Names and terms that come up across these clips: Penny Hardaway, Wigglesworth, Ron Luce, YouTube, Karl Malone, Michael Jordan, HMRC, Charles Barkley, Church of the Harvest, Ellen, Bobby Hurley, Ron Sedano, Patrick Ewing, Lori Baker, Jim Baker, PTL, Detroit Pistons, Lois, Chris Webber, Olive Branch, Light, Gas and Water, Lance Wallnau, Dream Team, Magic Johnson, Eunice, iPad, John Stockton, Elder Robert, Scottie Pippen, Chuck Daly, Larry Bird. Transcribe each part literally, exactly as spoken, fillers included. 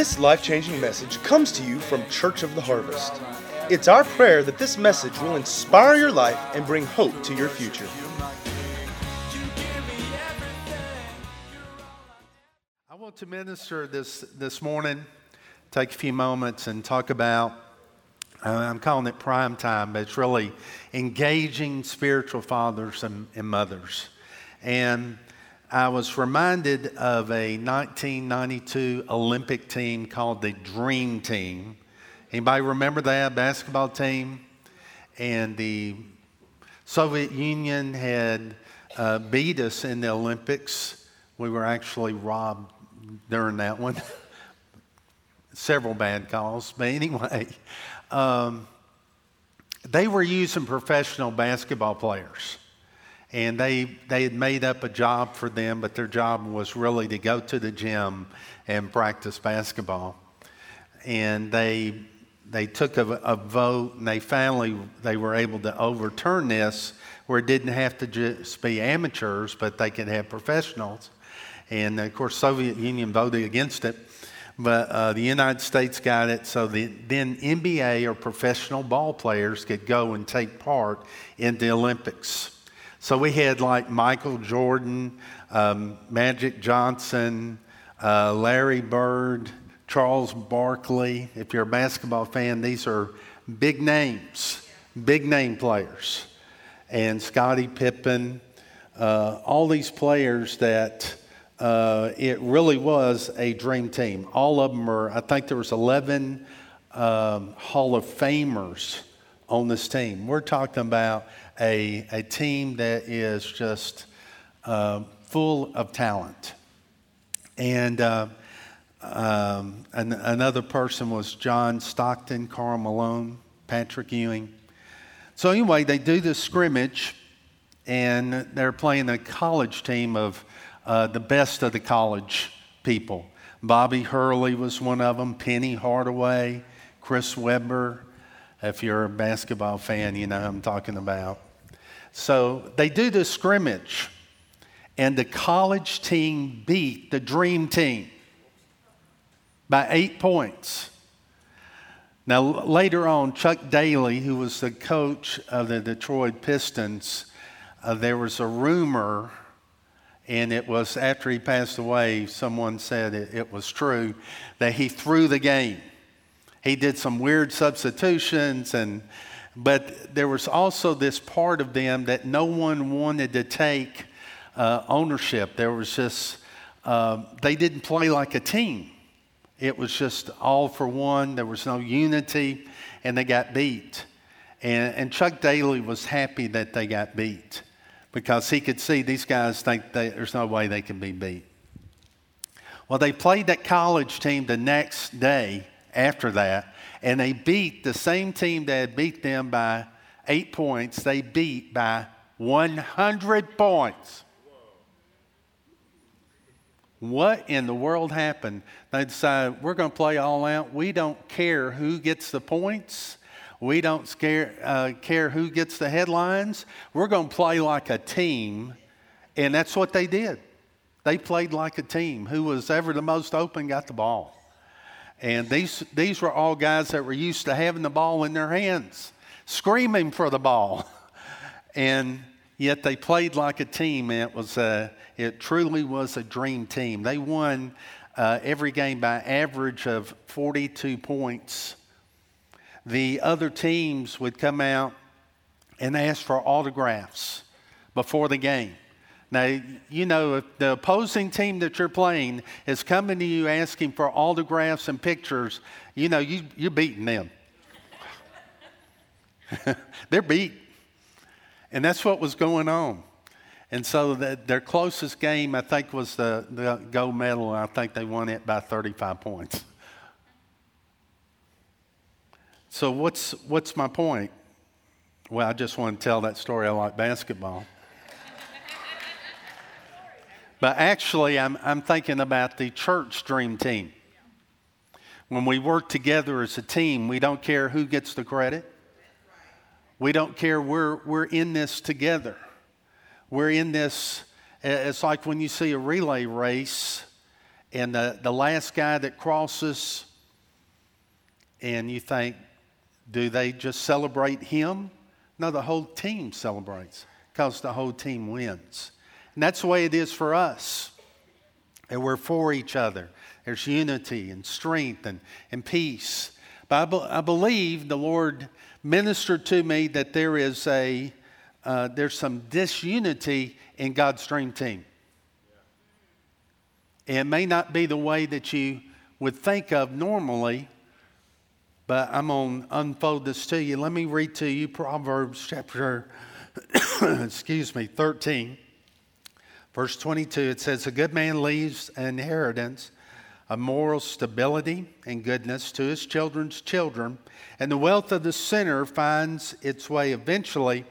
This life-changing message comes to you from Church of the Harvest. It's our prayer that this message will inspire your life and bring hope to your future. I want to minister this, this morning, take a few moments and talk about, uh, I'm calling it prime time, but it's really engaging spiritual fathers and, and mothers. And I was reminded of a nineteen ninety-two Olympic team called the Dream Team. Anybody remember that basketball team? And the Soviet Union had uh, beat us in the Olympics. We were actually robbed during that one. Several bad calls, but anyway. Um, they were using professional basketball players. And they they had made up a job for them, but their job was really to go to the gym and practice basketball. And they they took a, a vote, and they finally they were able to overturn this, where it didn't have to just be amateurs, but they could have professionals. And of course, Soviet Union voted against it, but uh, the United States got it. So the, then N B A or professional ball players could go and take part in the Olympics. So we had like Michael Jordan, um, Magic Johnson, uh, Larry Bird, Charles Barkley. If you're a basketball fan, these are big names, big name players. And Scottie Pippen, uh, all these players that uh, it really was a dream team. All of them are, I think there was eleven um, Hall of Famers on this team. We're talking about A, a team that is just uh, full of talent. And uh, um, an, another person was John Stockton, Karl Malone, Patrick Ewing. So anyway, they do this scrimmage, and they're playing a college team of uh, the best of the college people. Bobby Hurley was one of them, Penny Hardaway, Chris Webber. If you're a basketball fan, you know who I'm talking about. So they do the scrimmage, and the college team beat the dream team by eight points. Now, later on, Chuck Daly, who was the coach of the Detroit Pistons, uh, there was a rumor, and it was after he passed away, someone said it, it was true, that he threw the game. He did some weird substitutions, and but there was also this part of them that no one wanted to take uh, ownership. There was just, uh, they didn't play like a team. It was just all for one. There was no unity, and they got beat. And, and Chuck Daly was happy that they got beat because he could see these guys think they, there's no way they can be beat. Well, they played that college team the next day after that, and they beat the same team that had beat them by eight points. They beat by one hundred points. What in the world happened? They decided, we're going to play all out. We don't care who gets the points. We don't scare, uh, care who gets the headlines. We're going to play like a team, and that's what they did. They played like a team. Who was ever the most open got the ball. And these these were all guys that were used to having the ball in their hands, screaming for the ball. And yet they played like a team, and it was a, it truly was a dream team. They won uh, every game by average of forty-two points. The other teams would come out and ask for autographs before the game. Now, you know, if the opposing team that you're playing is coming to you asking for autographs and pictures, you know, you, you're beating them. They're beat. And that's what was going on. And so the, their closest game, I think, was the, the gold medal. I think they won it by thirty-five points. So what's what's my point? Well, I just want to tell that story. I like basketball. But actually, I'm, I'm thinking about the church dream team. When we work together as a team, we don't care who gets the credit. We don't care. We're, we're in this together. We're in this. It's like when you see a relay race and the, the last guy that crosses, and you think, do they just celebrate him? No, the whole team celebrates because the whole team wins. And that's the way it is for us. And we're for each other. There's unity and strength and, and peace. But I, be, I believe the Lord ministered to me that there is a, uh, there's some disunity in God's dream team. And it may not be the way that you would think of normally, but I'm going to unfold this to you. Let me read to you Proverbs chapter, excuse me, thirteen, verse twenty-two. It says, "A good man leaves an inheritance of moral stability and goodness to his children's children, and the wealth of the sinner finds its way eventually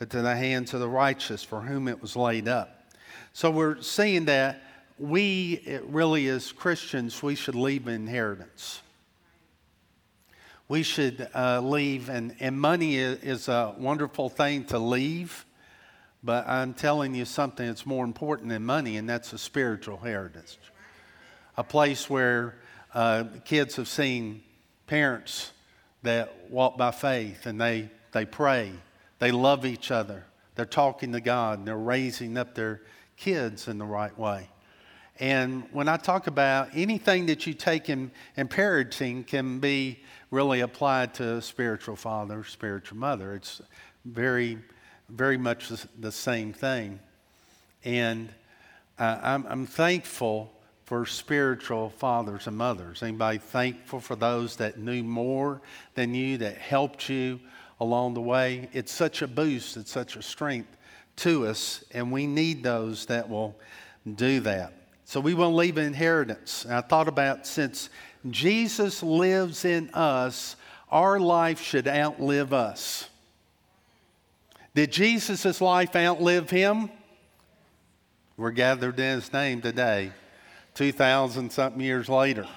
into the hands of the righteous, for whom it was laid up." So we're seeing that we, it really as Christians, we should leave an inheritance. We should uh, leave, and, and money is, is a wonderful thing to leave, but I'm telling you something that's more important than money, and that's a spiritual heritage. A place where uh, kids have seen parents that walk by faith, and they, they pray, they love each other, they're talking to God, and they're raising up their kids in the right way. And when I talk about anything that you take in, in parenting can be really applied to spiritual father, spiritual mother. It's very, very much the same thing. And uh, I'm, I'm thankful for spiritual fathers and mothers. Anybody thankful for those that knew more than you, that helped you along the way? It's such a boost. It's such a strength to us. And we need those that will do that. So we won't leave an inheritance. And I thought about, since Jesus lives in us, our life should outlive us. Did Jesus' life outlive him? We're gathered in his name today, two thousand something years later.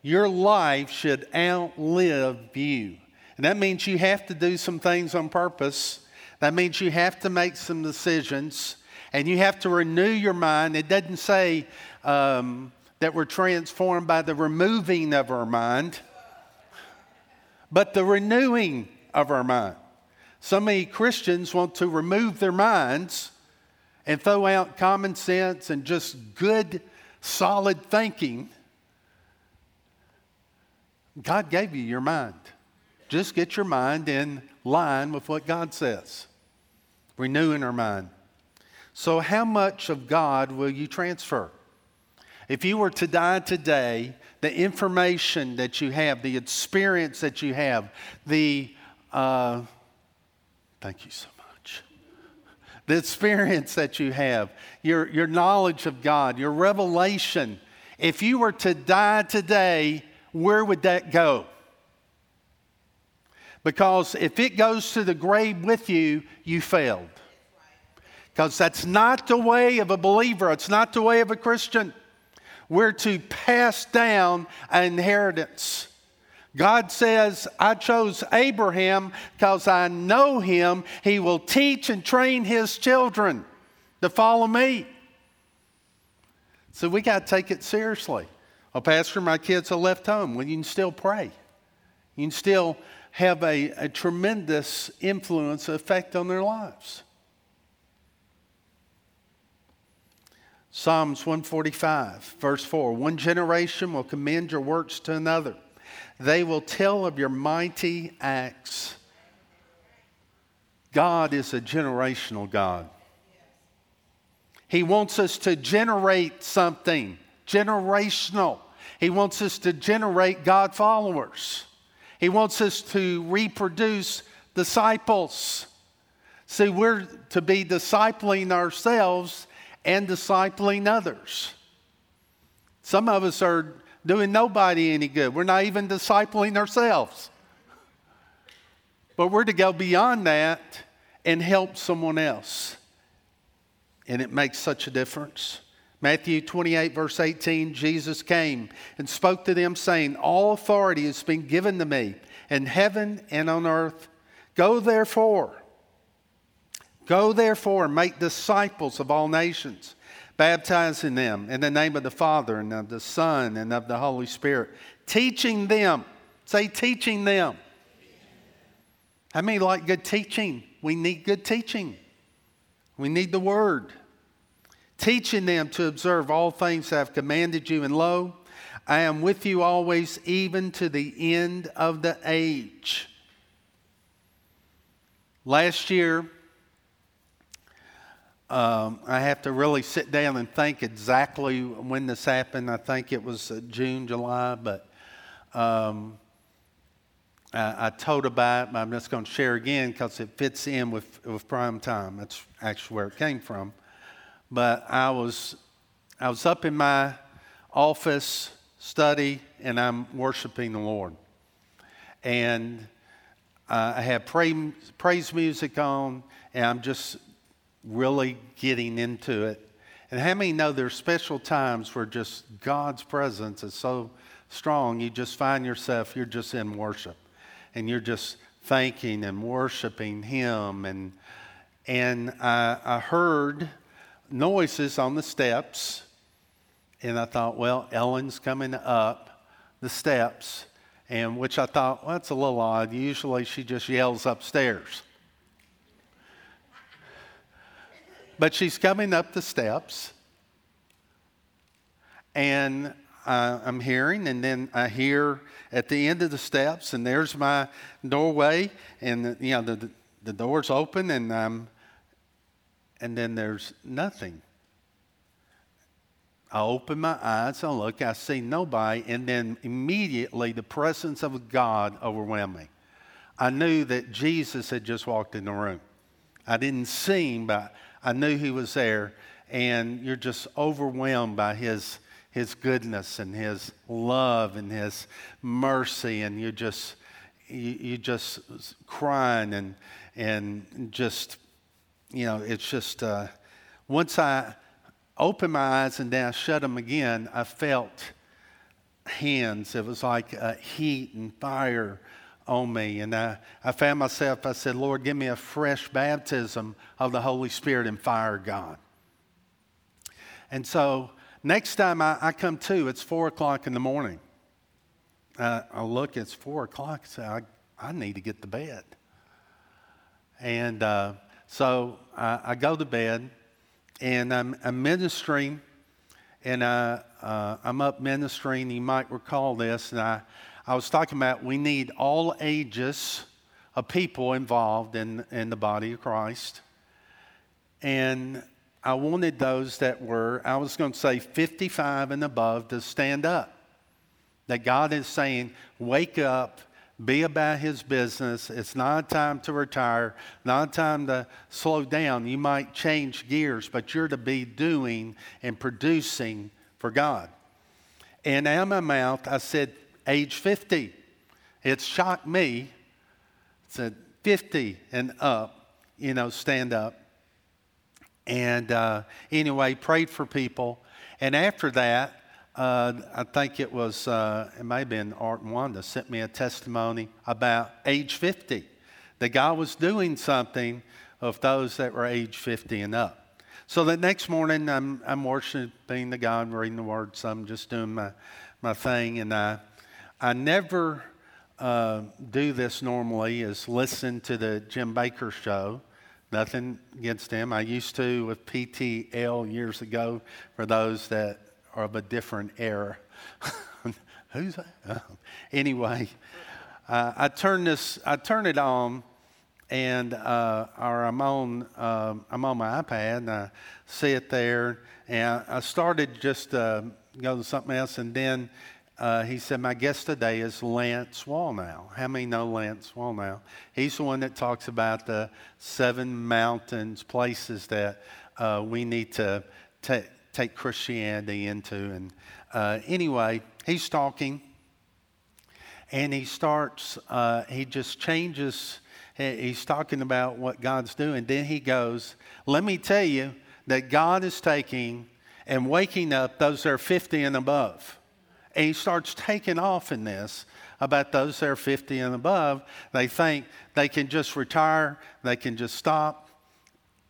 Your life should outlive you. And that means you have to do some things on purpose. That means you have to make some decisions. And you have to renew your mind. It doesn't say um, that we're transformed by the removing of our mind, but the renewing of our mind. So many Christians want to remove their minds and throw out common sense and just good, solid thinking. God gave you your mind. Just get your mind in line with what God says. Renewing our mind. So how much of God will you transfer? If you were to die today, the information that you have, the experience that you have, the, uh, thank you so much, the experience that you have, your, your knowledge of God, your revelation, if you were to die today, where would that go? Because if it goes to the grave with you, you failed. Because that's not the way of a believer. It's not the way of a Christian. We're to pass down an inheritance. God says, "I chose Abraham because I know him. He will teach and train his children to follow me." So we got to take it seriously. "Oh, Pastor, my kids have left home." Well, you can still pray. You can still have a, a tremendous influence, effect on their lives. Psalms one forty-five, verse four. "One generation will commend your works to another. They will tell of your mighty acts." God is a generational God. He wants us to generate something generational. He wants us to generate God followers. He wants us to reproduce disciples. See, we're to be discipling ourselves and discipling others. Some of us are doing nobody any good. We're not even discipling ourselves. But we're to go beyond that and help someone else. And it makes such a difference. Matthew twenty-eight, verse eighteen, Jesus came and spoke to them, saying, "All authority has been given to me in heaven and on earth. Go therefore. Go therefore and make disciples of all nations, baptizing them in the name of the Father and of the Son and of the Holy Spirit, teaching them. Say, teaching them. How many like good teaching? We need good teaching. We need the Word. Teaching them to observe all things I have commanded you, and lo, I am with you always, even to the end of the age. Last year, um, I have to really sit down and think exactly when this happened. I think it was June, July, but um, I, I told about it, but I'm just going to share again because it fits in with, with prime time. That's actually where it came from. But I was I was up in my office study, and I'm worshiping the Lord. And uh, I had praise, praise music on, and I'm just really getting into it. And how many know there's special times where just God's presence is so strong, you just find yourself, you're just in worship. And you're just thanking and worshiping Him. And, and I, I heard noises on the steps, and I thought, well, Ellen's coming up the steps, and which I thought, well, that's a little odd. Usually she just yells upstairs. But she's coming up the steps, and uh, I'm hearing, and then I hear at the end of the steps, and there's my doorway, and the, you know the the door's open, and I'm. And then there's nothing. I open my eyes, I look, I see nobody, and then immediately the presence of God overwhelmed me. I knew that Jesus had just walked in the room. I didn't see him, but I knew he was there, and you're just overwhelmed by his, his goodness and his love and his mercy, and you're just, you, you're just crying and, and just... You know, it's just, uh, once I opened my eyes and then I shut them again, I felt hands. It was like uh, heat and fire on me. And I, I found myself, I said, Lord, give me a fresh baptism of the Holy Spirit and fire, God. And so next time I, I come to, it's four o'clock in the morning. Uh, I look, it's four o'clock. So I, I need to get to bed. And... Uh, So uh, I go to bed, and I'm, I'm ministering, and I, uh, I'm up ministering. You might recall this, and I, I was talking about we need all ages of people involved in, in the body of Christ. And I wanted those that were, I was going to say fifty-five and above, to stand up. That God is saying, wake up. Be about his business. It's not a time to retire, not a time to slow down. You might change gears, but you're to be doing and producing for God. And out of my mouth, I said, age fifty. It shocked me. I said, fifty and up, you know, stand up. And uh, anyway, prayed for people. And after that, Uh, I think it was, uh, it may have been Art and Wanda sent me a testimony about age fifty. That God was doing something of those that were age fifty and up. So the next morning, I'm, I'm worshiping the God, reading the Word, so I'm just doing my, my thing. And I, I never uh, do this normally, is listen to the Jim Baker show. Nothing against him. I used to with P T L years ago, for those that or of a different era. Who's that? Oh. Anyway, uh, I turn this, I turn it on, and uh, or I'm on, um, I'm on my iPad, and I see it there, and I started just uh, going to something else, and then uh, he said, my guest today is Lance Wallnau. How many know Lance Wallnau? He's the one that talks about the seven mountains, places that uh, we need to take, take Christianity into. And uh, anyway, he's talking, and he starts, uh, he just changes, he's talking about what God's doing. Then he goes, let me tell you that God is taking and waking up those that are fifty and above. And he starts taking off in this about those that are fifty and above. They think they can just retire, they can just stop,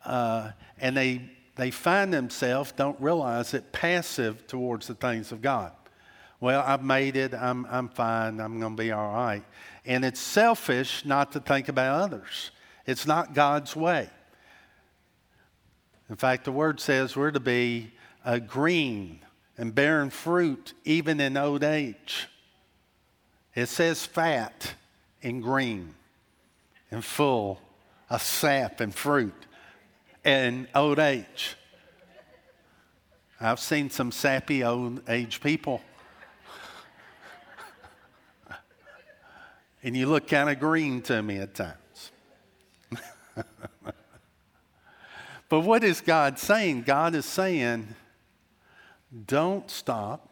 uh, and they they find themselves, don't realize it, passive towards the things of God. Well, I've made it. I'm I'm fine. I'm going to be all right. And it's selfish not to think about others. It's not God's way. In fact, the Word says we're to be uh, green and bearing fruit even in old age. It says fat and green and full of sap and fruit in old age. I've seen some sappy old age people. And you look kind of green to me at times. But what is God saying? God is saying, don't stop.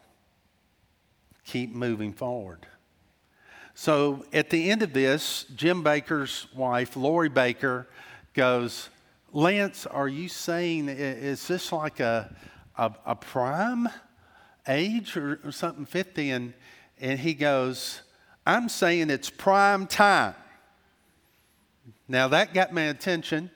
Keep moving forward. So at the end of this, Jim Baker's wife, Lori Baker, goes, Lance, are you saying, is this like a a, a prime age or, or something, fifty? And, and he goes, I'm saying it's prime time. Now that got my attention,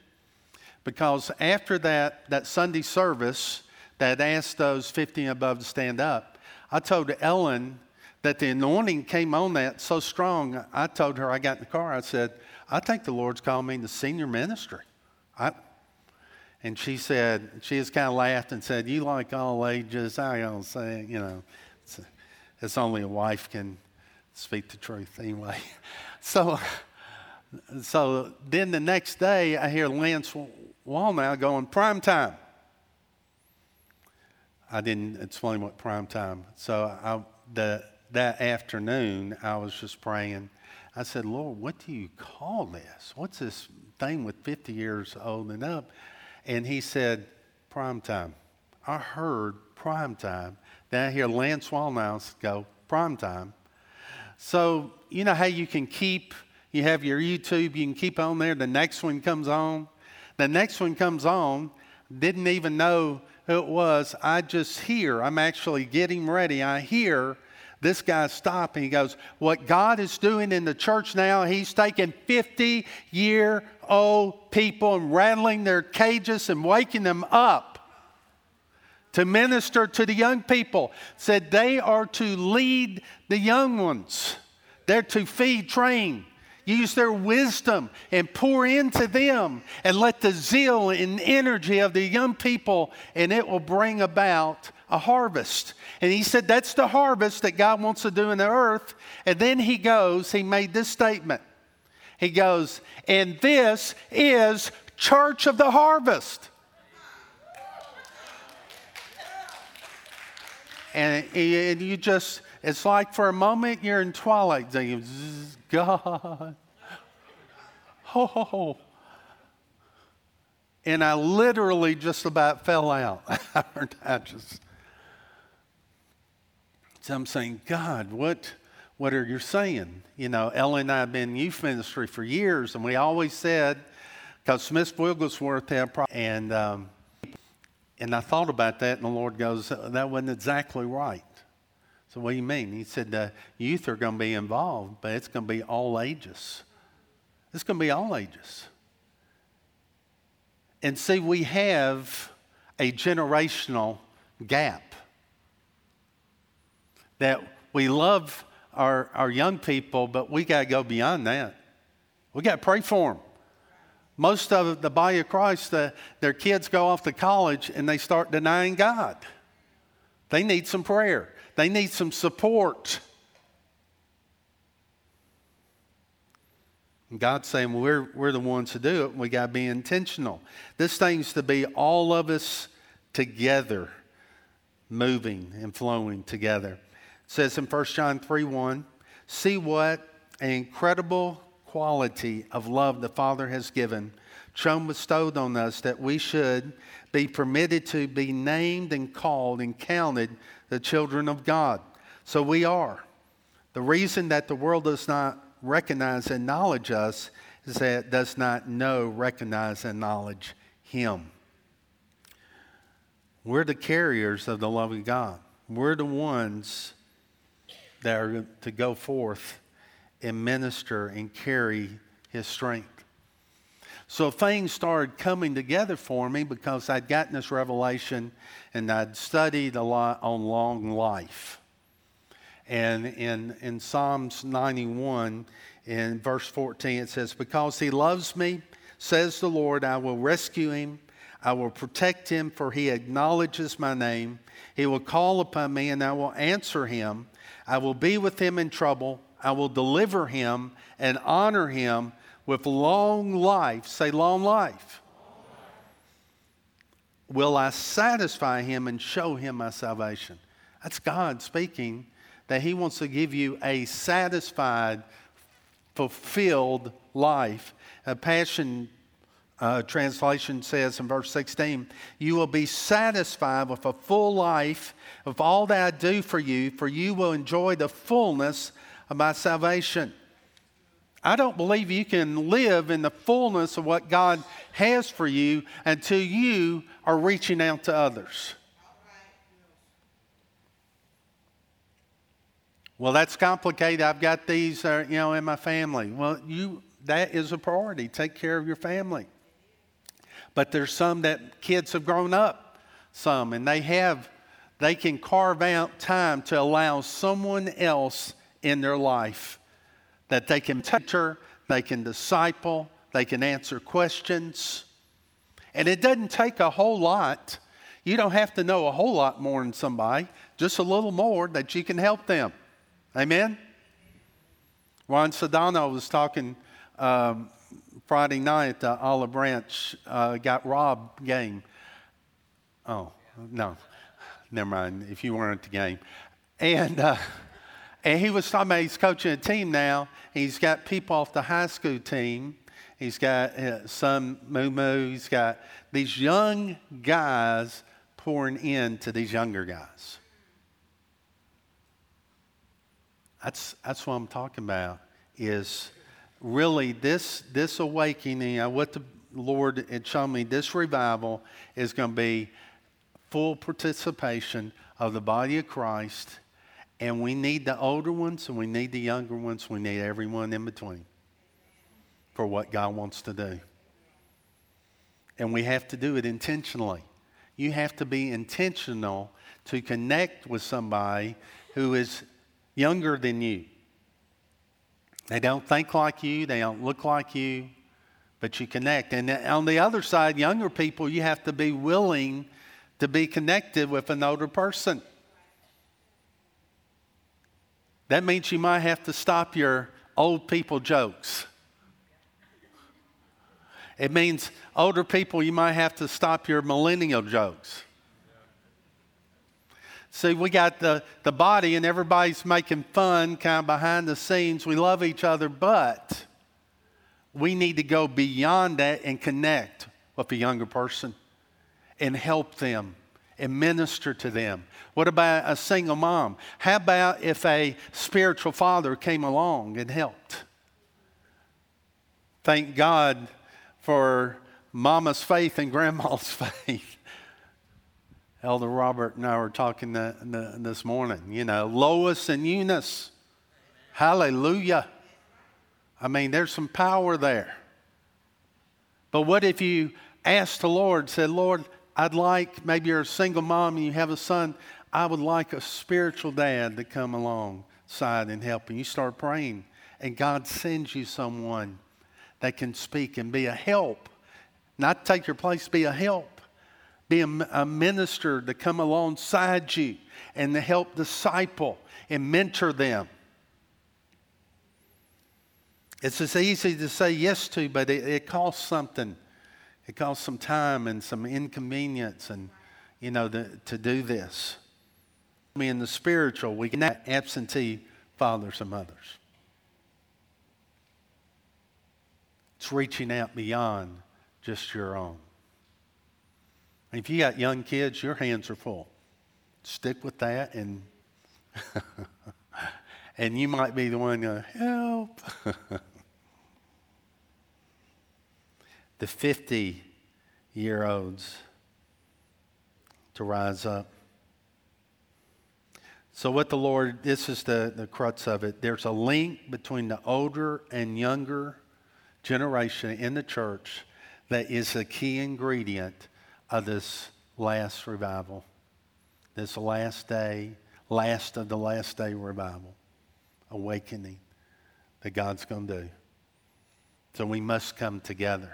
because after that, that Sunday service that asked those fifty and above to stand up, I told Ellen that the anointing came on that so strong. I told her, I got in the car, I said, I think the Lord's called me to senior ministry. I, and she said, she just kind of laughed and said, you like all ages, I don't say, you know, it's, it's only a wife can speak the truth anyway. So so then the next day, I hear Lance Wallnau going, prime time. I didn't explain what prime time. So I, the, that afternoon, I was just praying. I said, Lord, what do you call this? What's this thing with fifty years old and up? And he said, prime time. I heard prime time. Then I hear Lance Wallnau go, prime time. So, you know how you can keep, you have your YouTube, you can keep on there. The next one comes on. The next one comes on. Didn't even know who it was. I just hear, I'm actually getting ready. I hear this guy stop and he goes, what God is doing in the church now, he's taking fifty-year-old people and rattling their cages and waking them up to minister to the young people. Said they are to lead the young ones. They're to feed, train, use their wisdom and pour into them, and let the zeal and energy of the young people, and it will bring about a harvest. And he said that's the harvest that God wants to do in the earth. And then he goes, he made this statement. He goes, and this is Church of the Harvest. And you just, it's like for a moment you're in twilight thinking, God, oh. And I literally just about fell out. I just, so I'm saying, God, what, what are you saying? You know, Ellen and I have been in youth ministry for years, and we always said, because Miss Wigglesworth had problems, and um, And I thought about that, and the Lord goes, that wasn't exactly right. So what do you mean? He said, the youth are going to be involved, but it's going to be all ages. It's going to be all ages. And see, we have a generational gap that we love our, our young people, but we got to go beyond that. We got to pray for them. Most of the body of Christ, the, their kids go off to college and they start denying God. They need some prayer. They need some support. And God's saying, well, we're, we're the ones to do it. We got to be intentional. This thing's to be all of us together, moving and flowing together. It says in First John three one, see what an incredible quality of love the Father has given, shown, bestowed on us, that we should be permitted to be named and called and counted the children of God. So we are. The reason that the world does not recognize and acknowledge us is that it does not know, recognize, and acknowledge Him. We're the carriers of the love of God. We're the ones that are to go forth and minister and carry His strength. So things started coming together for me because I'd gotten this revelation and I'd studied a lot on long life. And in, in Psalms ninety-one, in verse fourteen, it says, "Because he loves me, says the Lord, I will rescue him. I will protect him, for he acknowledges my name. He will call upon me, and I will answer him. I will be with him in trouble. I will deliver him and honor him with long life." Say, long life. Long life. "Will I satisfy him and show him my salvation?" That's God speaking that he wants to give you a satisfied, fulfilled life. A passion Uh, translation says in verse sixteen, "You will be satisfied with a full life of all that I do for you, for you will enjoy the fullness of my salvation." I don't believe you can live in the fullness of what God has for you until you are reaching out to others. Well, that's complicated. I've got these, uh, you know, in my family. Well, you that is a priority. Take care of your family. But there's some that kids have grown up, some, and they have, they can carve out time to allow someone else in their life that they can tutor, they can disciple, they can answer questions. And it doesn't take a whole lot. You don't have to know a whole lot more than somebody, just a little more that you can help them. Amen? Ron Sedano was talking um, Friday night, the Olive Branch uh, got robbed game. Oh, no. Never mind, if you weren't at the game. And uh, and he was talking about he's coaching a team now. He's got people off the high school team. He's got uh, some moo-moo. He's got these young guys pouring in to these younger guys. That's, that's what I'm talking about is... Really, this this awakening, what the Lord had shown me, this revival is going to be full participation of the body of Christ. And we need the older ones and we need the younger ones. We need everyone in between for what God wants to do. And we have to do it intentionally. You have to be intentional to connect with somebody who is younger than you. They don't think like you. They don't look like you. But you connect. And on the other side, younger people, you have to be willing to be connected with an older person. That means you might have to stop your old people jokes. It means older people, you might have to stop your millennial jokes. See, we got the, the body and everybody's making fun kind of behind the scenes. We love each other, but we need to go beyond that and connect with a younger person and help them and minister to them. What about a single mom? How about if a spiritual father came along and helped? Thank God for mama's faith and grandma's faith. Elder Robert and I were talking the, the, this morning, you know, Lois and Eunice. Hallelujah. I mean, there's some power there. But what if you asked the Lord, said, "Lord, I'd like," maybe you're a single mom and you have a son, "I would like a spiritual dad to come alongside and help." And you start praying and God sends you someone that can speak and be a help. Not take your place, be a help. Be a minister to come alongside you and to help disciple and mentor them. It's as easy to say yes to, but it, it costs something. It costs some time and some inconvenience, and you know the, to do this. I mean, in the spiritual, we cannot absentee fathers and mothers. It's reaching out beyond just your own. If you got young kids, your hands are full. Stick with that, and and you might be the one to help. The fifty-year-olds to rise up. So what the Lord, this is the, the crux of it. There's a link between the older and younger generation in the church that is a key ingredient of this last revival, this last day, last of the last day revival, awakening that God's going to do. So we must come together.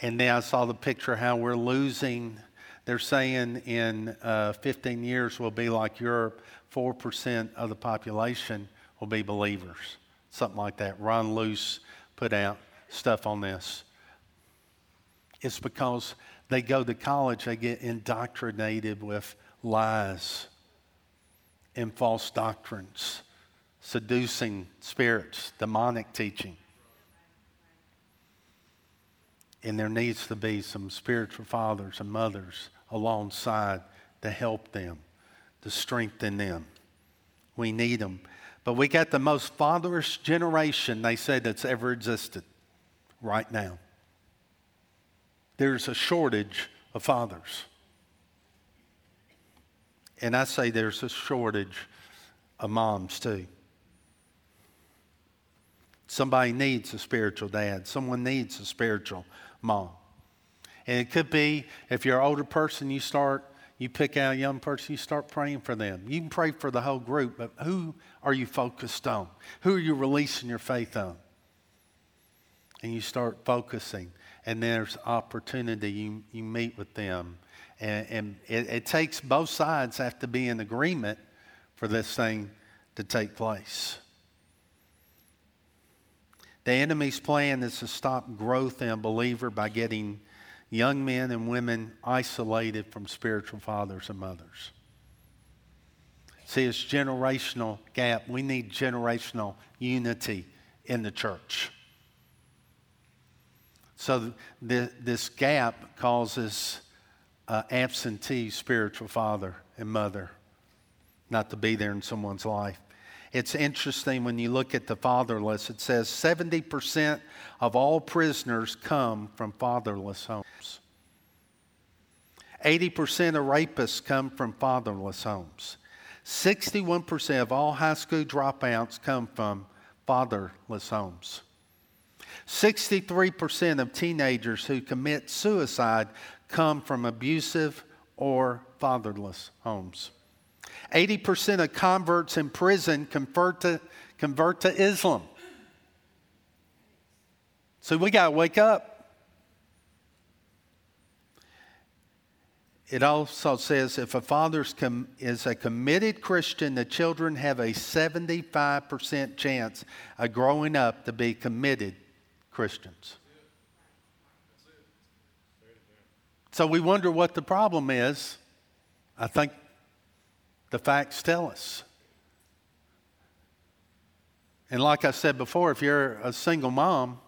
And then I saw the picture how we're losing. They're saying in uh, fifteen years we'll be like Europe, four percent of the population will be believers, something like that. Ron Luce put out stuff on this. It's because they go to college, they get indoctrinated with lies and false doctrines, seducing spirits, demonic teaching. And there needs to be some spiritual fathers and mothers alongside to help them, to strengthen them. We need them. But we got the most fatherless generation, they said, that's ever existed right now. There's a shortage of fathers. And I say there's a shortage of moms too. Somebody needs a spiritual dad. Someone needs a spiritual mom. And it could be, if you're an older person, you start, you pick out a young person, you start praying for them. You can pray for the whole group, but who are you focused on? Who are you releasing your faith on? And you start focusing. And there's opportunity. You, you meet with them. And, and it, it takes both sides have to be in agreement for this thing to take place. The enemy's plan is to stop growth in a believer by getting young men and women isolated from spiritual fathers and mothers. See, it's generational gap. We need generational unity in the church. So the, this gap causes uh, absentee spiritual father and mother not to be there in someone's life. It's interesting when you look at the fatherless. It says seventy percent of all prisoners come from fatherless homes. eighty percent of rapists come from fatherless homes. sixty-one percent of all high school dropouts come from fatherless homes. sixty-three percent of teenagers who commit suicide come from abusive or fatherless homes. eighty percent of converts in prison convert to, convert to Islam. So we got to wake up. It also says if a father com- is a committed Christian, the children have a seventy-five percent chance of growing up to be committed Christians. So we wonder what the problem is. I think the facts tell us. And like I said before, if you're a single mom,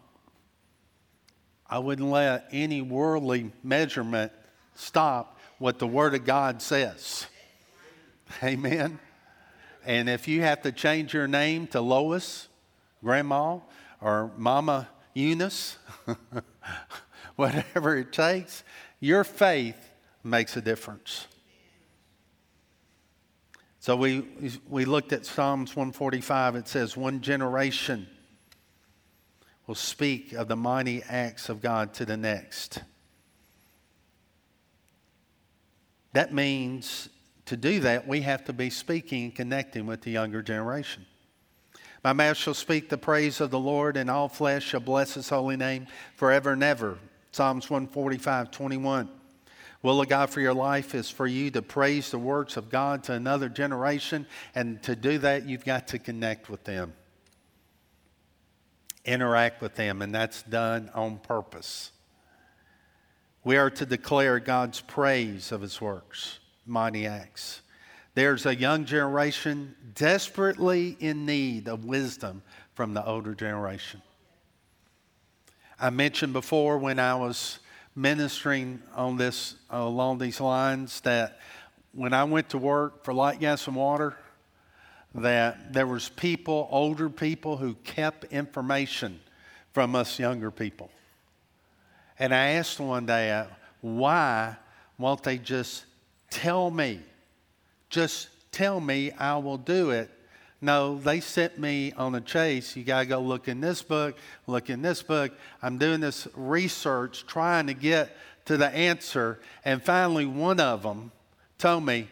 I wouldn't let any worldly measurement stop what the Word of God says. Amen. And if you have to change your name to Lois, Grandma, or Mama Eunice, whatever it takes, your faith makes a difference. So we we looked at Psalms one forty-five. It says, one generation will speak of the mighty acts of God to the next. That means to do that, we have to be speaking and connecting with the younger generation. My mouth shall speak the praise of the Lord, and all flesh shall bless his holy name forever and ever. Psalms one forty-five, twenty-one. Will of God for your life is for you to praise the works of God to another generation. And to do that, you've got to connect with them. Interact with them. And that's done on purpose. We are to declare God's praise of his works, mighty acts. There's a young generation desperately in need of wisdom from the older generation. I mentioned before when I was ministering on this uh, along these lines that when I went to work for Light, Gas and Water, that there was people, older people, who kept information from us younger people. And I asked one day, uh, why won't they just tell me? Just tell me, I will do it. No, they sent me on a chase. You got to go look in this book, look in this book. I'm doing this research, trying to get to the answer. And finally, one of them told me,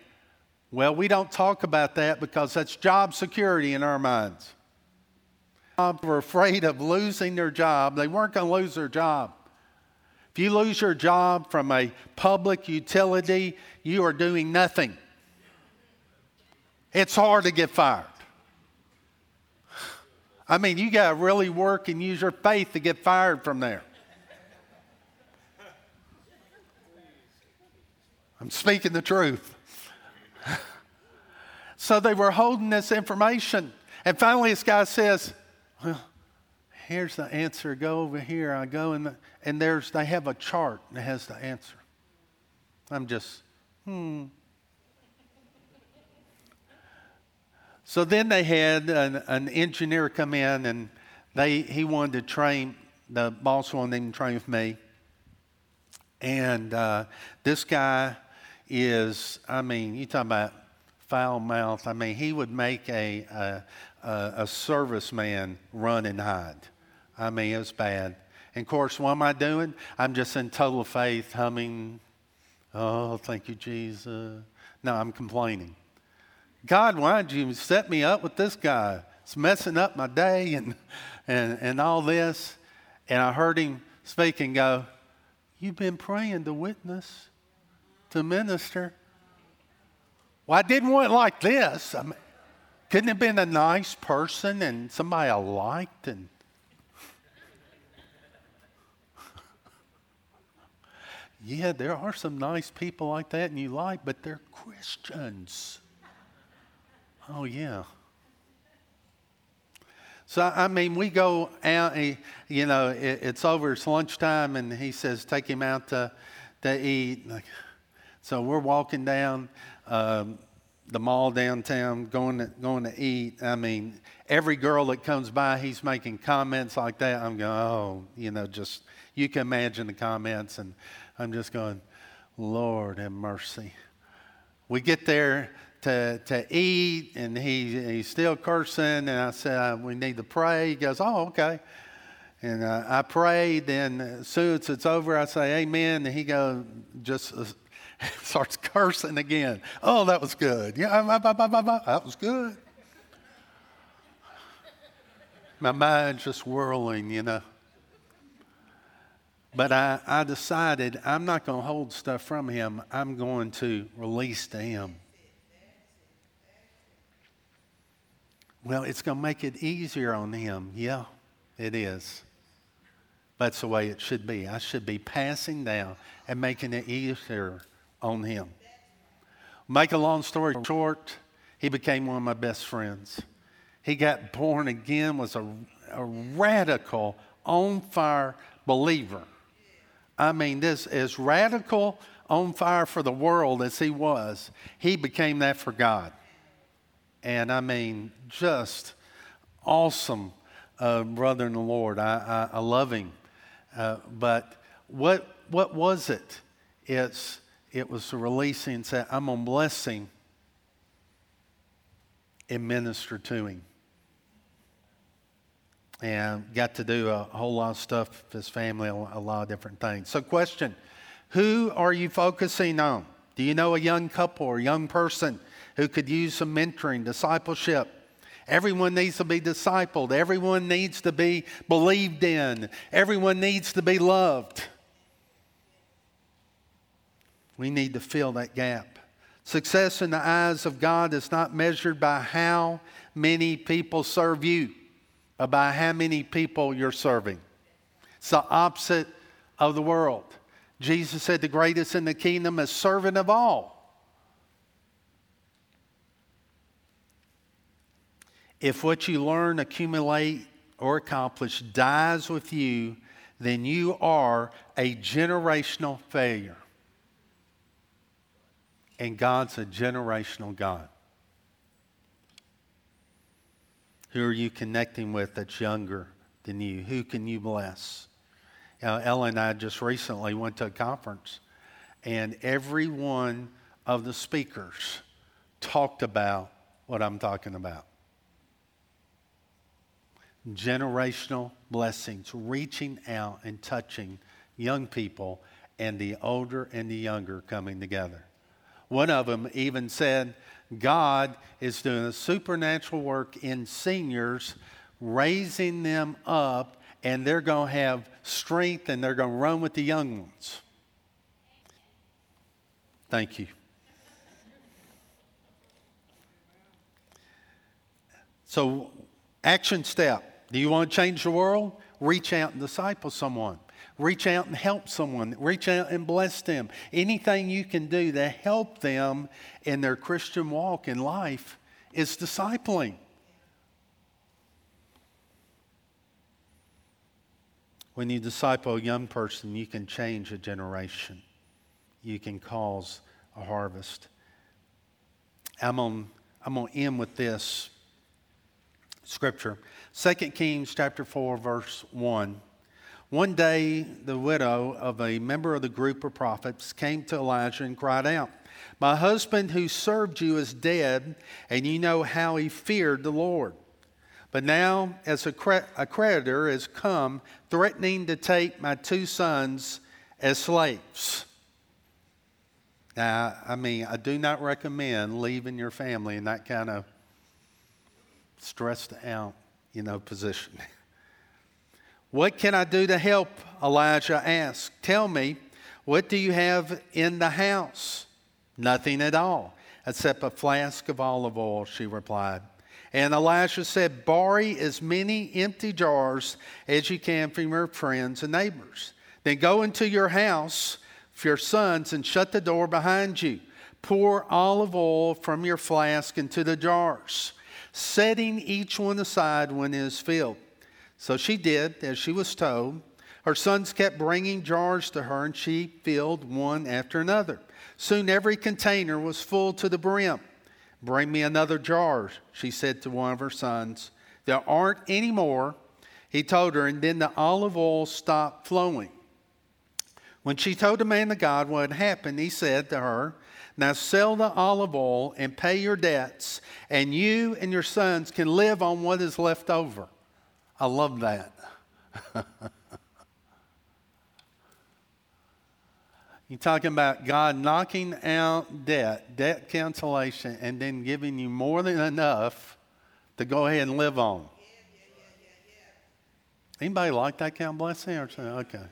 well, we don't talk about that because that's job security in our minds. Jobs were afraid of losing their job. They weren't going to lose their job. If you lose your job from a public utility, you are doing nothing. It's hard to get fired. I mean, you got to really work and use your faith to get fired from there. I'm speaking the truth. So they were holding this information. And finally this guy says, well, here's the answer. Go over here. I go in the, and there's, they have a chart that has the answer. I'm just, hmm. So then they had an, an engineer come in, and they he wanted to train, the boss wanted him to train with me. And uh, this guy is, I mean, you talking about foul mouth. I mean, he would make a, a, a, a serviceman run and hide. I mean, it was bad. And, of course, what am I doing? I'm just in total faith, humming, oh, thank you, Jesus. No, I'm complaining. God, why did you set me up with this guy? It's messing up my day and, and, and all this. And I heard him speak and go, you've been praying to witness, to minister. Well, I didn't want it like this. I mean, couldn't have been a nice person and somebody I liked. And yeah, there are some nice people like that and you like, but they're Christians. Oh, yeah. So, I mean, we go out, he, you know, it, it's over, it's lunchtime, and he says, take him out to, to eat. So we're walking down um, the mall downtown, going to, going to eat. I mean, every girl that comes by, he's making comments like that. I'm going, oh, you know, just, you can imagine the comments. And I'm just going, Lord have mercy. We get there to to eat, and he he's still cursing, and I said, we need to pray. He goes, oh, okay. And uh, I prayed, and as soon as it's over, I say, amen, and he goes, just uh, starts cursing again. Oh, that was good. Yeah, I, I, I, I, I, that was good. My mind's just whirling, you know. But I, I decided I'm not going to hold stuff from him. I'm going to release to him. Well, it's going to make it easier on him. Yeah, it is. That's the way it should be. I should be passing down and making it easier on him. Make a long story short, he became one of my best friends. He got born again, was a, a radical, on-fire believer. I mean, this is radical, on fire for the world as he was. He became that for God. And I mean, just awesome uh, brother in the Lord. I, I, I love him. Uh, but what what was it? It's it was releasing and saying, I'm gonna bless him and minister to him. And got to do a whole lot of stuff with his family, a lot of different things. So question, who are you focusing on? Do you know a young couple or a young person who could use some mentoring, discipleship? Everyone needs to be discipled. Everyone needs to be believed in. Everyone needs to be loved. We need to fill that gap. Success in the eyes of God is not measured by how many people serve you, but by how many people you're serving. It's the opposite of the world. Jesus said the greatest in the kingdom is servant of all. If what you learn, accumulate, or accomplish dies with you, then you are a generational failure. And God's a generational God. Who are you connecting with that's younger than you? Who can you bless? You know, Ellen and I just recently went to a conference, and every one of the speakers talked about what I'm talking about. generational blessings, reaching out and touching young people, and the older and the younger coming together. One of them even said, God is doing a supernatural work in seniors, raising them up, and they're going to have strength and they're going to run with the young ones. Thank you. So, action step. Do you want to change the world? Reach out and disciple someone. Reach out and help someone. Reach out and bless them. Anything you can do to help them in their Christian walk in life is discipling. When you disciple a young person, you can change a generation. You can cause a harvest. I'm on, I'm going to end with this scripture. Second Kings chapter four, verse one. One day, the widow of a member of the group of prophets came to Elijah and cried out, "My husband who served you is dead, and you know how he feared the Lord. But now, as a, cre- a creditor has come, threatening to take my two sons as slaves." Now, I mean, I do not recommend leaving your family in that kind of stressed out, you know, position. "What can I do to help?" Elijah asked. "Tell me, what do you have in the house?" "Nothing at all, except a flask of olive oil," she replied. And Elijah said, "Borrow as many empty jars as you can from your friends and neighbors. Then go into your house for your sons and shut the door behind you. Pour olive oil from your flask into the jars, setting each one aside when it is filled." So she did as she was told. Her sons kept bringing jars to her, and she filled one after another. Soon every container was full to the brim. "Bring me another jar," she said to one of her sons. "There aren't any more," he told her, and then the olive oil stopped flowing. When she told the man of God what had happened, he said to her, "Now sell the olive oil and pay your debts, and you and your sons can live on what is left over." I love that. You're talking about God knocking out debt, debt cancellation, and then giving you more than enough to go ahead and live on. Yeah, yeah, yeah, yeah, yeah. Anybody like that kind of blessing? Or okay.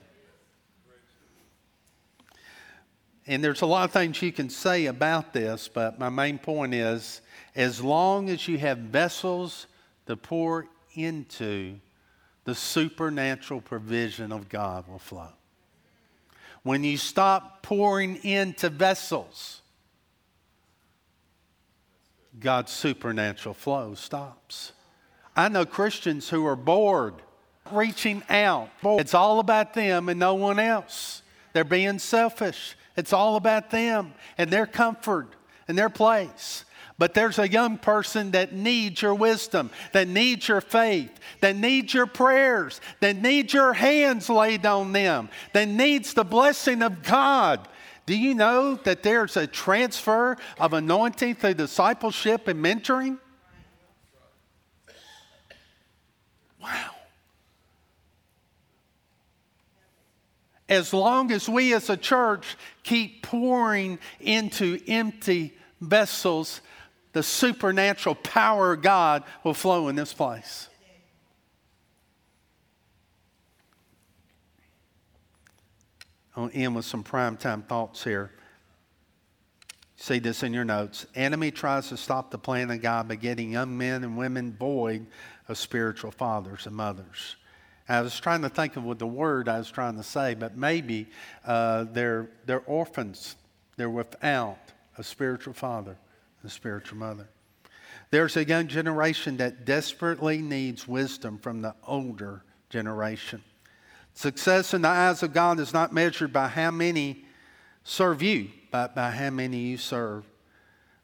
And there's a lot of things you can say about this, but my main point is, as long as you have vessels to pour into, the supernatural provision of God will flow. When you stop pouring into vessels, God's supernatural flow stops. I know Christians who are bored, reaching out. It's all about them and no one else. They're being selfish. It's all about them and their comfort and their place. But there's a young person that needs your wisdom, that needs your faith, that needs your prayers, that needs your hands laid on them, that needs the blessing of God. Do you know that there's a transfer of anointing through discipleship and mentoring? Wow. As long as we as a church keep pouring into empty vessels, the supernatural power of God will flow in this place. I'll end with some primetime thoughts here. See this in your notes. Enemy tries to stop the plan of God by getting young men and women void of spiritual fathers and mothers. I was trying to think of what the word I was trying to say, but maybe uh, they're, they're orphans. They're without a spiritual father, the spiritual mother. There's a young generation that desperately needs wisdom from the older generation. Success in the eyes of God is not measured by how many serve you, but by how many you serve.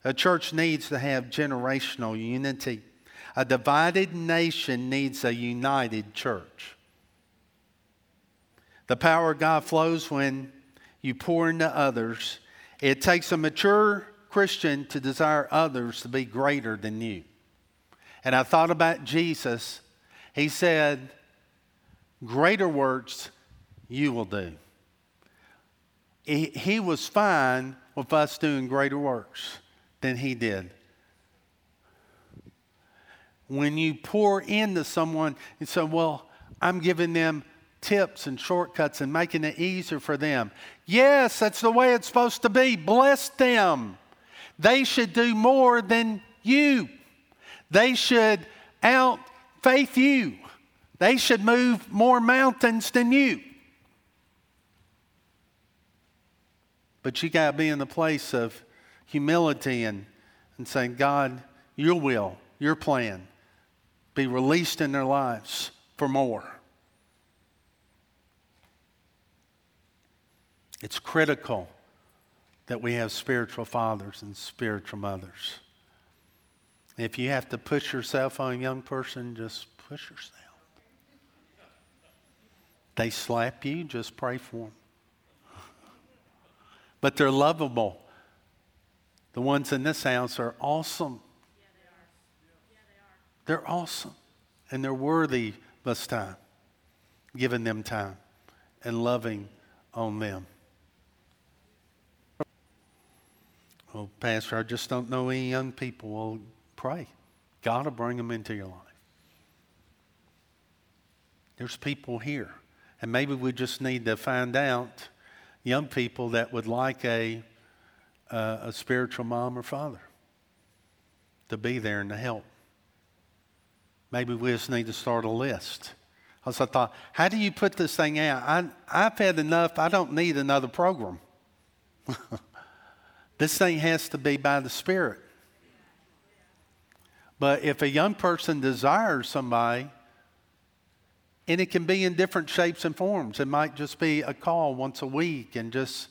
A church needs to have generational unity. A divided nation needs a united church. The power of God flows when you pour into others. It takes a mature Christian to desire others to be greater than you. And I thought about Jesus. He said, greater works you will do. He, he was fine with us doing greater works than he did. When you pour into someone and say, well, I'm giving them tips and shortcuts and making it easier for them. Yes, that's the way it's supposed to be. Bless them. They should do more than you. They should out faith you. They should move more mountains than you. But you got to be in the place of humility and, and saying, God, your will, your plan, be released in their lives for more. It's critical that we have spiritual fathers and spiritual mothers. If you have to push yourself on a young person, just push yourself. They slap you, just pray for them. But they're lovable. The ones in this house are awesome. Yeah, they are. Yeah, they are. They're awesome. And they're worthy of us time, giving them time and loving on them. Well, Pastor, I just don't know any young people. Well, pray. God will bring them into your life. There's people here. And maybe we just need to find out young people that would like a, uh, a spiritual mom or father to be there and to help. Maybe we just need to start a list. Because I thought, how do you put this thing out? I, I've had enough. I don't need another program. This thing has to be by the Spirit. But if a young person desires somebody, and it can be in different shapes and forms. It might just be a call once a week and just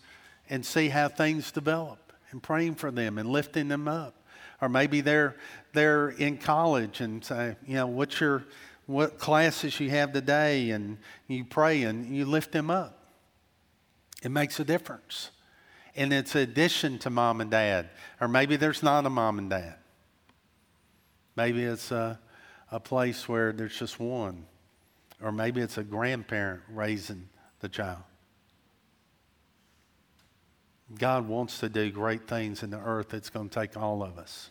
and see how things develop and praying for them and lifting them up. Or maybe they're they're in college and say, you know, what's your what classes you have today, and you pray and you lift them up. It makes a difference. And it's an addition to mom and dad. Or maybe there's not a mom and dad. Maybe it's a, a place where there's just one. Or maybe it's a grandparent raising the child. God wants to do great things in the earth. It's going to take all of us.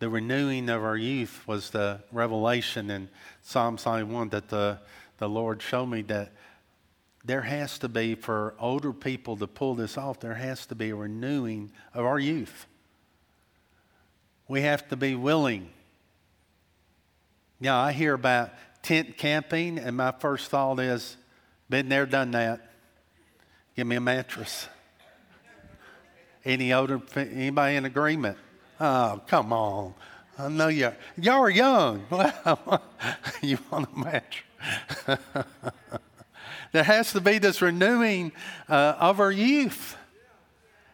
The renewing of our youth was the revelation in Psalm seventy-one that the, the Lord showed me, that there has to be, for older people to pull this off, there has to be a renewing of our youth. We have to be willing. Now, I hear about tent camping, and my first thought is, been there, done that. Give me a mattress. Any older, anybody in agreement? Oh, come on. I know you're, y'all are young. You want a mattress. There has to be this renewing uh, of our youth.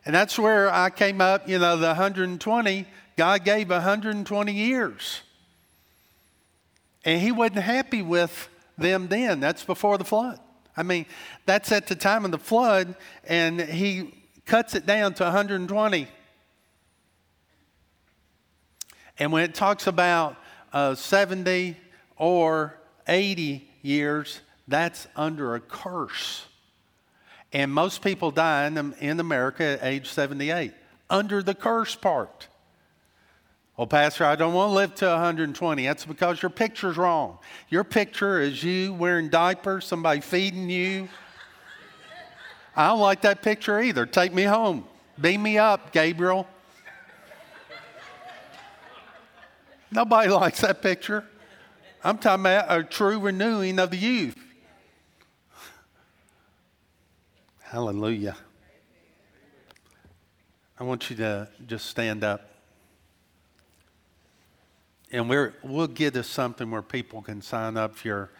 And that's where I came up, you know, the one hundred twenty. God gave one hundred twenty years. And he wasn't happy with them then. That's before the flood. I mean, that's at the time of the flood, and he cuts it down to one hundred twenty. And when it talks about uh, seventy or eighty years, that's under a curse. And most people die in, in America at age seventy-eight, under the curse part. Well, Pastor, I don't want to live to one hundred twenty. That's because your picture's wrong. Your picture is you wearing diapers, somebody feeding you. I don't like that picture either. Take me home. Beam me up, Gabriel. Nobody likes that picture. I'm talking about a true renewing of the youth. Hallelujah. I want you to just stand up. And we're, we'll get us something where people can sign up. If you're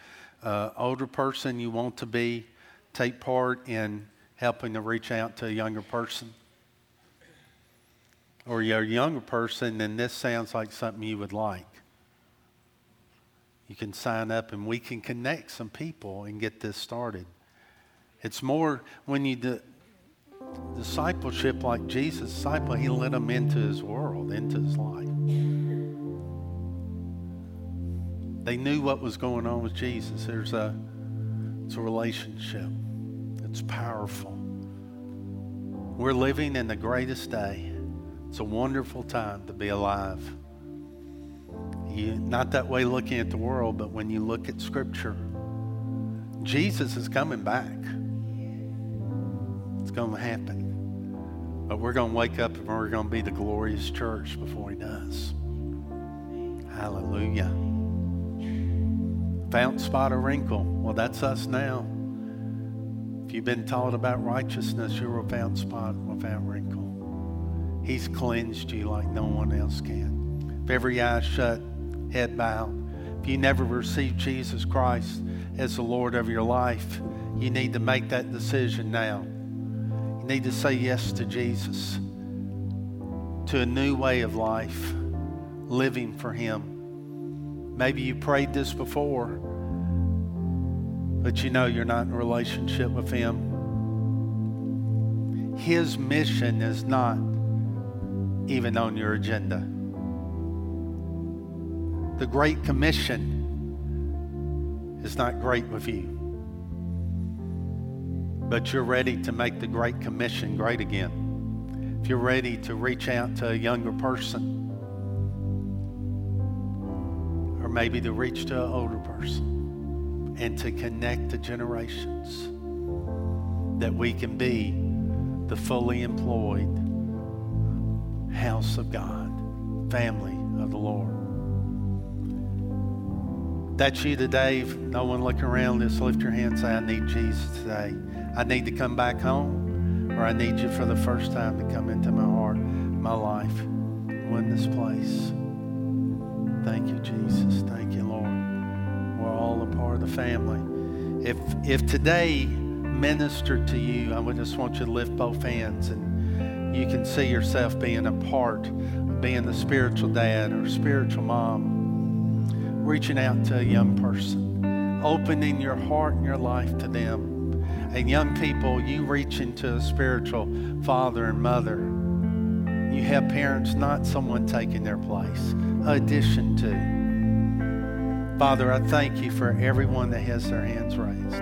an uh, older person you want to be, take part in helping to reach out to a younger person. Or you're a younger person, then this sounds like something you would like. You can sign up and we can connect some people and get this started. It's more when you do discipleship like Jesus' disciple, he led them into his world, into his life. They knew what was going on with Jesus. There's a, it's a relationship. It's powerful. We're living in the greatest day. It's a wonderful time to be alive. You, not that way looking at the world, but when you look at Scripture, Jesus is coming back. It's going to happen. But we're going to wake up and we're going to be the glorious church before He does. Hallelujah. Found spot or wrinkle. Well, that's us now. If you've been taught about righteousness, you're without spot, without wrinkle. He's cleansed you like no one else can. If every eye shut, head bowed. If you never received Jesus Christ as the Lord of your life, you need to make that decision now. You need to say yes to Jesus, to a new way of life, living for Him. Maybe you prayed this before, but you know you're not in a relationship with Him. His mission is not even on your agenda. The Great Commission is not great with you, but you're ready to make the Great Commission great again. If you're ready to reach out to a younger person, or maybe to reach to an older person, and to connect the generations, that we can be the fully employed house of God, family of the Lord. That's you today. If no one looking around, just lift your hand and say, I need Jesus today. I need to come back home, or I need you for the first time to come into my heart, my life, in this place. Thank you, Jesus. Thank you, Lord. We're all a part of the family. If, if today ministered to you, I would just want you to lift both hands, and you can see yourself being a part of being the spiritual dad or spiritual mom, reaching out to a young person, opening your heart and your life to them. And young people, you reach into a spiritual father and mother. You have parents, not someone taking their place, addition to. Father, I thank you for everyone that has their hands raised.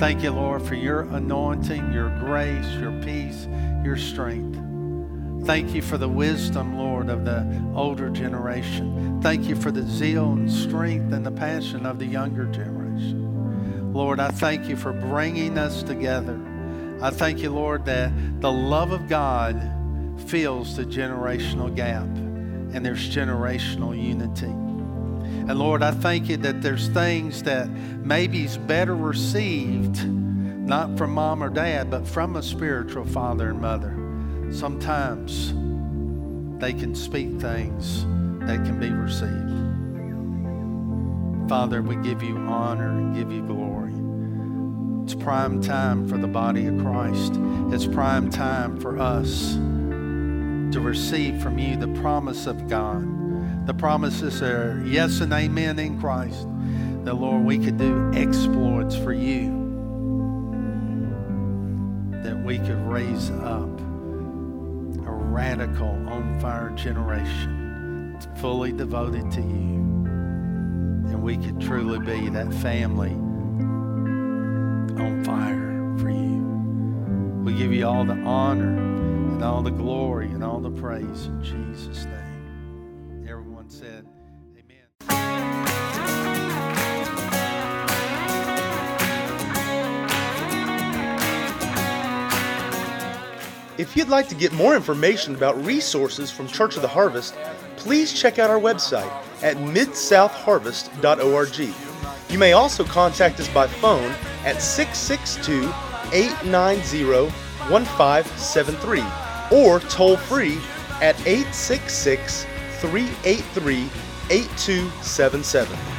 Thank you, Lord, for your anointing, your grace, your peace, your strength. Thank you for the wisdom, Lord, of the older generation. Thank you for the zeal and strength and the passion of the younger generation. Lord, I thank you for bringing us together. I thank you, Lord, that the love of God fills the generational gap and there's generational unity. And Lord, I thank you that there's things that maybe is better received not from mom or dad, but from a spiritual father and mother. Sometimes they can speak things that can be received. Father, we give you honor and give you glory. It's prime time for the body of Christ. It's prime time for us to receive from you the promise of God. The promises are yes and amen in Christ. That, Lord, we could do exploits for you. That we could raise up a radical, on-fire generation fully devoted to you. And we could truly be that family on fire for you. We give you all the honor and all the glory and all the praise in Jesus' name. Everyone said, if you'd like to get more information about resources from Church of the Harvest, please check out our website at mid south harvest dot org. You may also contact us by phone at six six two, eight nine zero, one five seven three or toll free at eight six six, three eight three, eight two seven seven.